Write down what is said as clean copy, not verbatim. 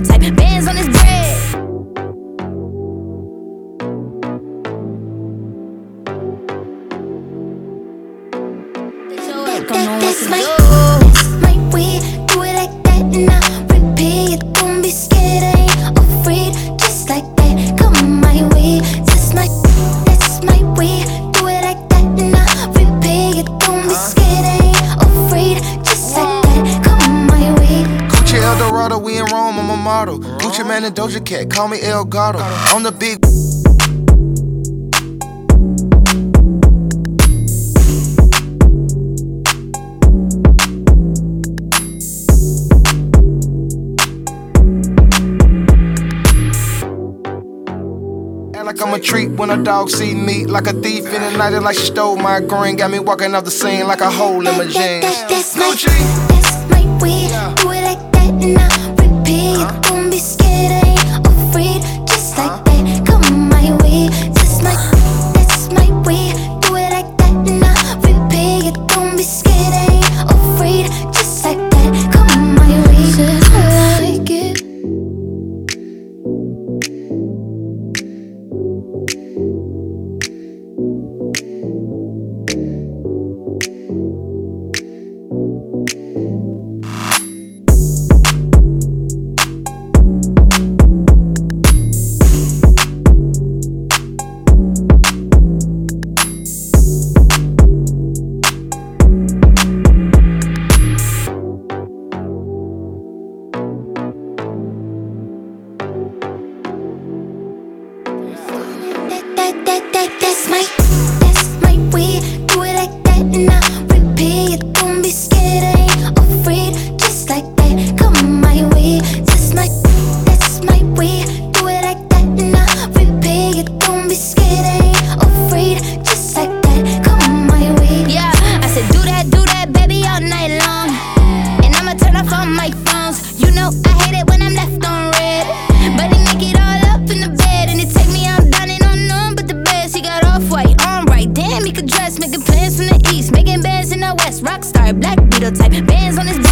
real type, bands on his bread. That's my that's my way. Do it like that and I'll repeat it. Don't be scared, I ain't afraid. Just like that, come my way. That's my way. Do it like that and I'll repeat it. Don't be scared, I ain't afraid. Just like that, come my way. Gucci Eldorado, we in Rome, I'm a model. Gucci Mane and Doja Cat, call me El Gato. I'm the big. Like I'm a treat when a dog see me. Like a thief in the night, it's like she stole my green. Got me walking off the scene like a hole in my jeans. That's my Gucci. That's my way. Do it like that and I'll repeat. Don't be scared, I ain't afraid. Just like that, come my way. That's my way. Do it like that and I'll repeat. Don't be scared, I ain't afraid. Just like that, come my way. I like it. That's my way. Do it like that and I'll repeat it. Don't be scared, I ain't afraid. Just like that, come my way. That's my way. Do it like that and I'll repeat it. Don't be scared, I ain't afraid. Just like that, come my way. Yeah, I said do that, baby, all night long. And I'ma turn off all my phones. You know I hate it when I'm left on red, but they make it all up in the bed. And it take me out dining on none but the best. She got off-white, on right, damn, he could dress. Making plans from the east, making bands in the west. Rockstar, black Beatles type, bands on his